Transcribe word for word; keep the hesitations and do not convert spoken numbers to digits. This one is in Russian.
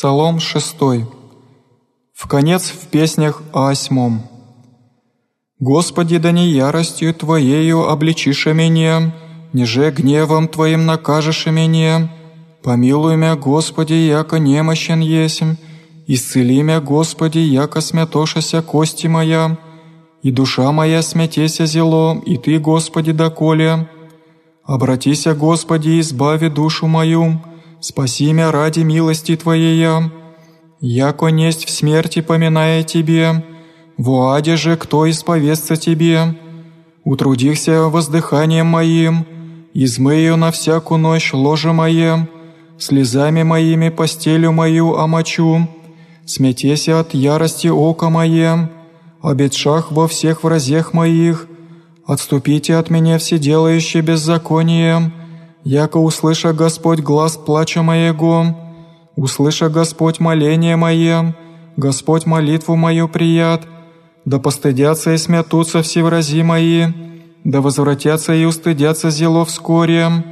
Псалом шестой, в конец в песнях о восьмом. «Господи, да не яростью Твоею обличишь меня, неже гневом Твоим накажешь меня. Помилуй мя, Господи, яко немощен есмь, исцели мя, Господи, яко смятошася кости моя, и душа моя смятеся зело, и Ты, Господи, доколе. Обратися, Господи, избави душу мою, спаси мя ради милости Твоея. Яко несть в смерти поминая Тебе, во аде же кто исповестся Тебе? Утрудихся воздыханием моим, измыю на всякую ночь ложе мое, слезами моими постелю мою омочу, смятеся от ярости око мое, обетшах во всех вразех моих. Отступите от меня все делающие беззаконие, яко услыша Господь глас плача моего, услыша Господь моление мое, Господь молитву мою прият, да постыдятся и смятутся все врази мои, да возвратятся и устыдятся зело вскоре».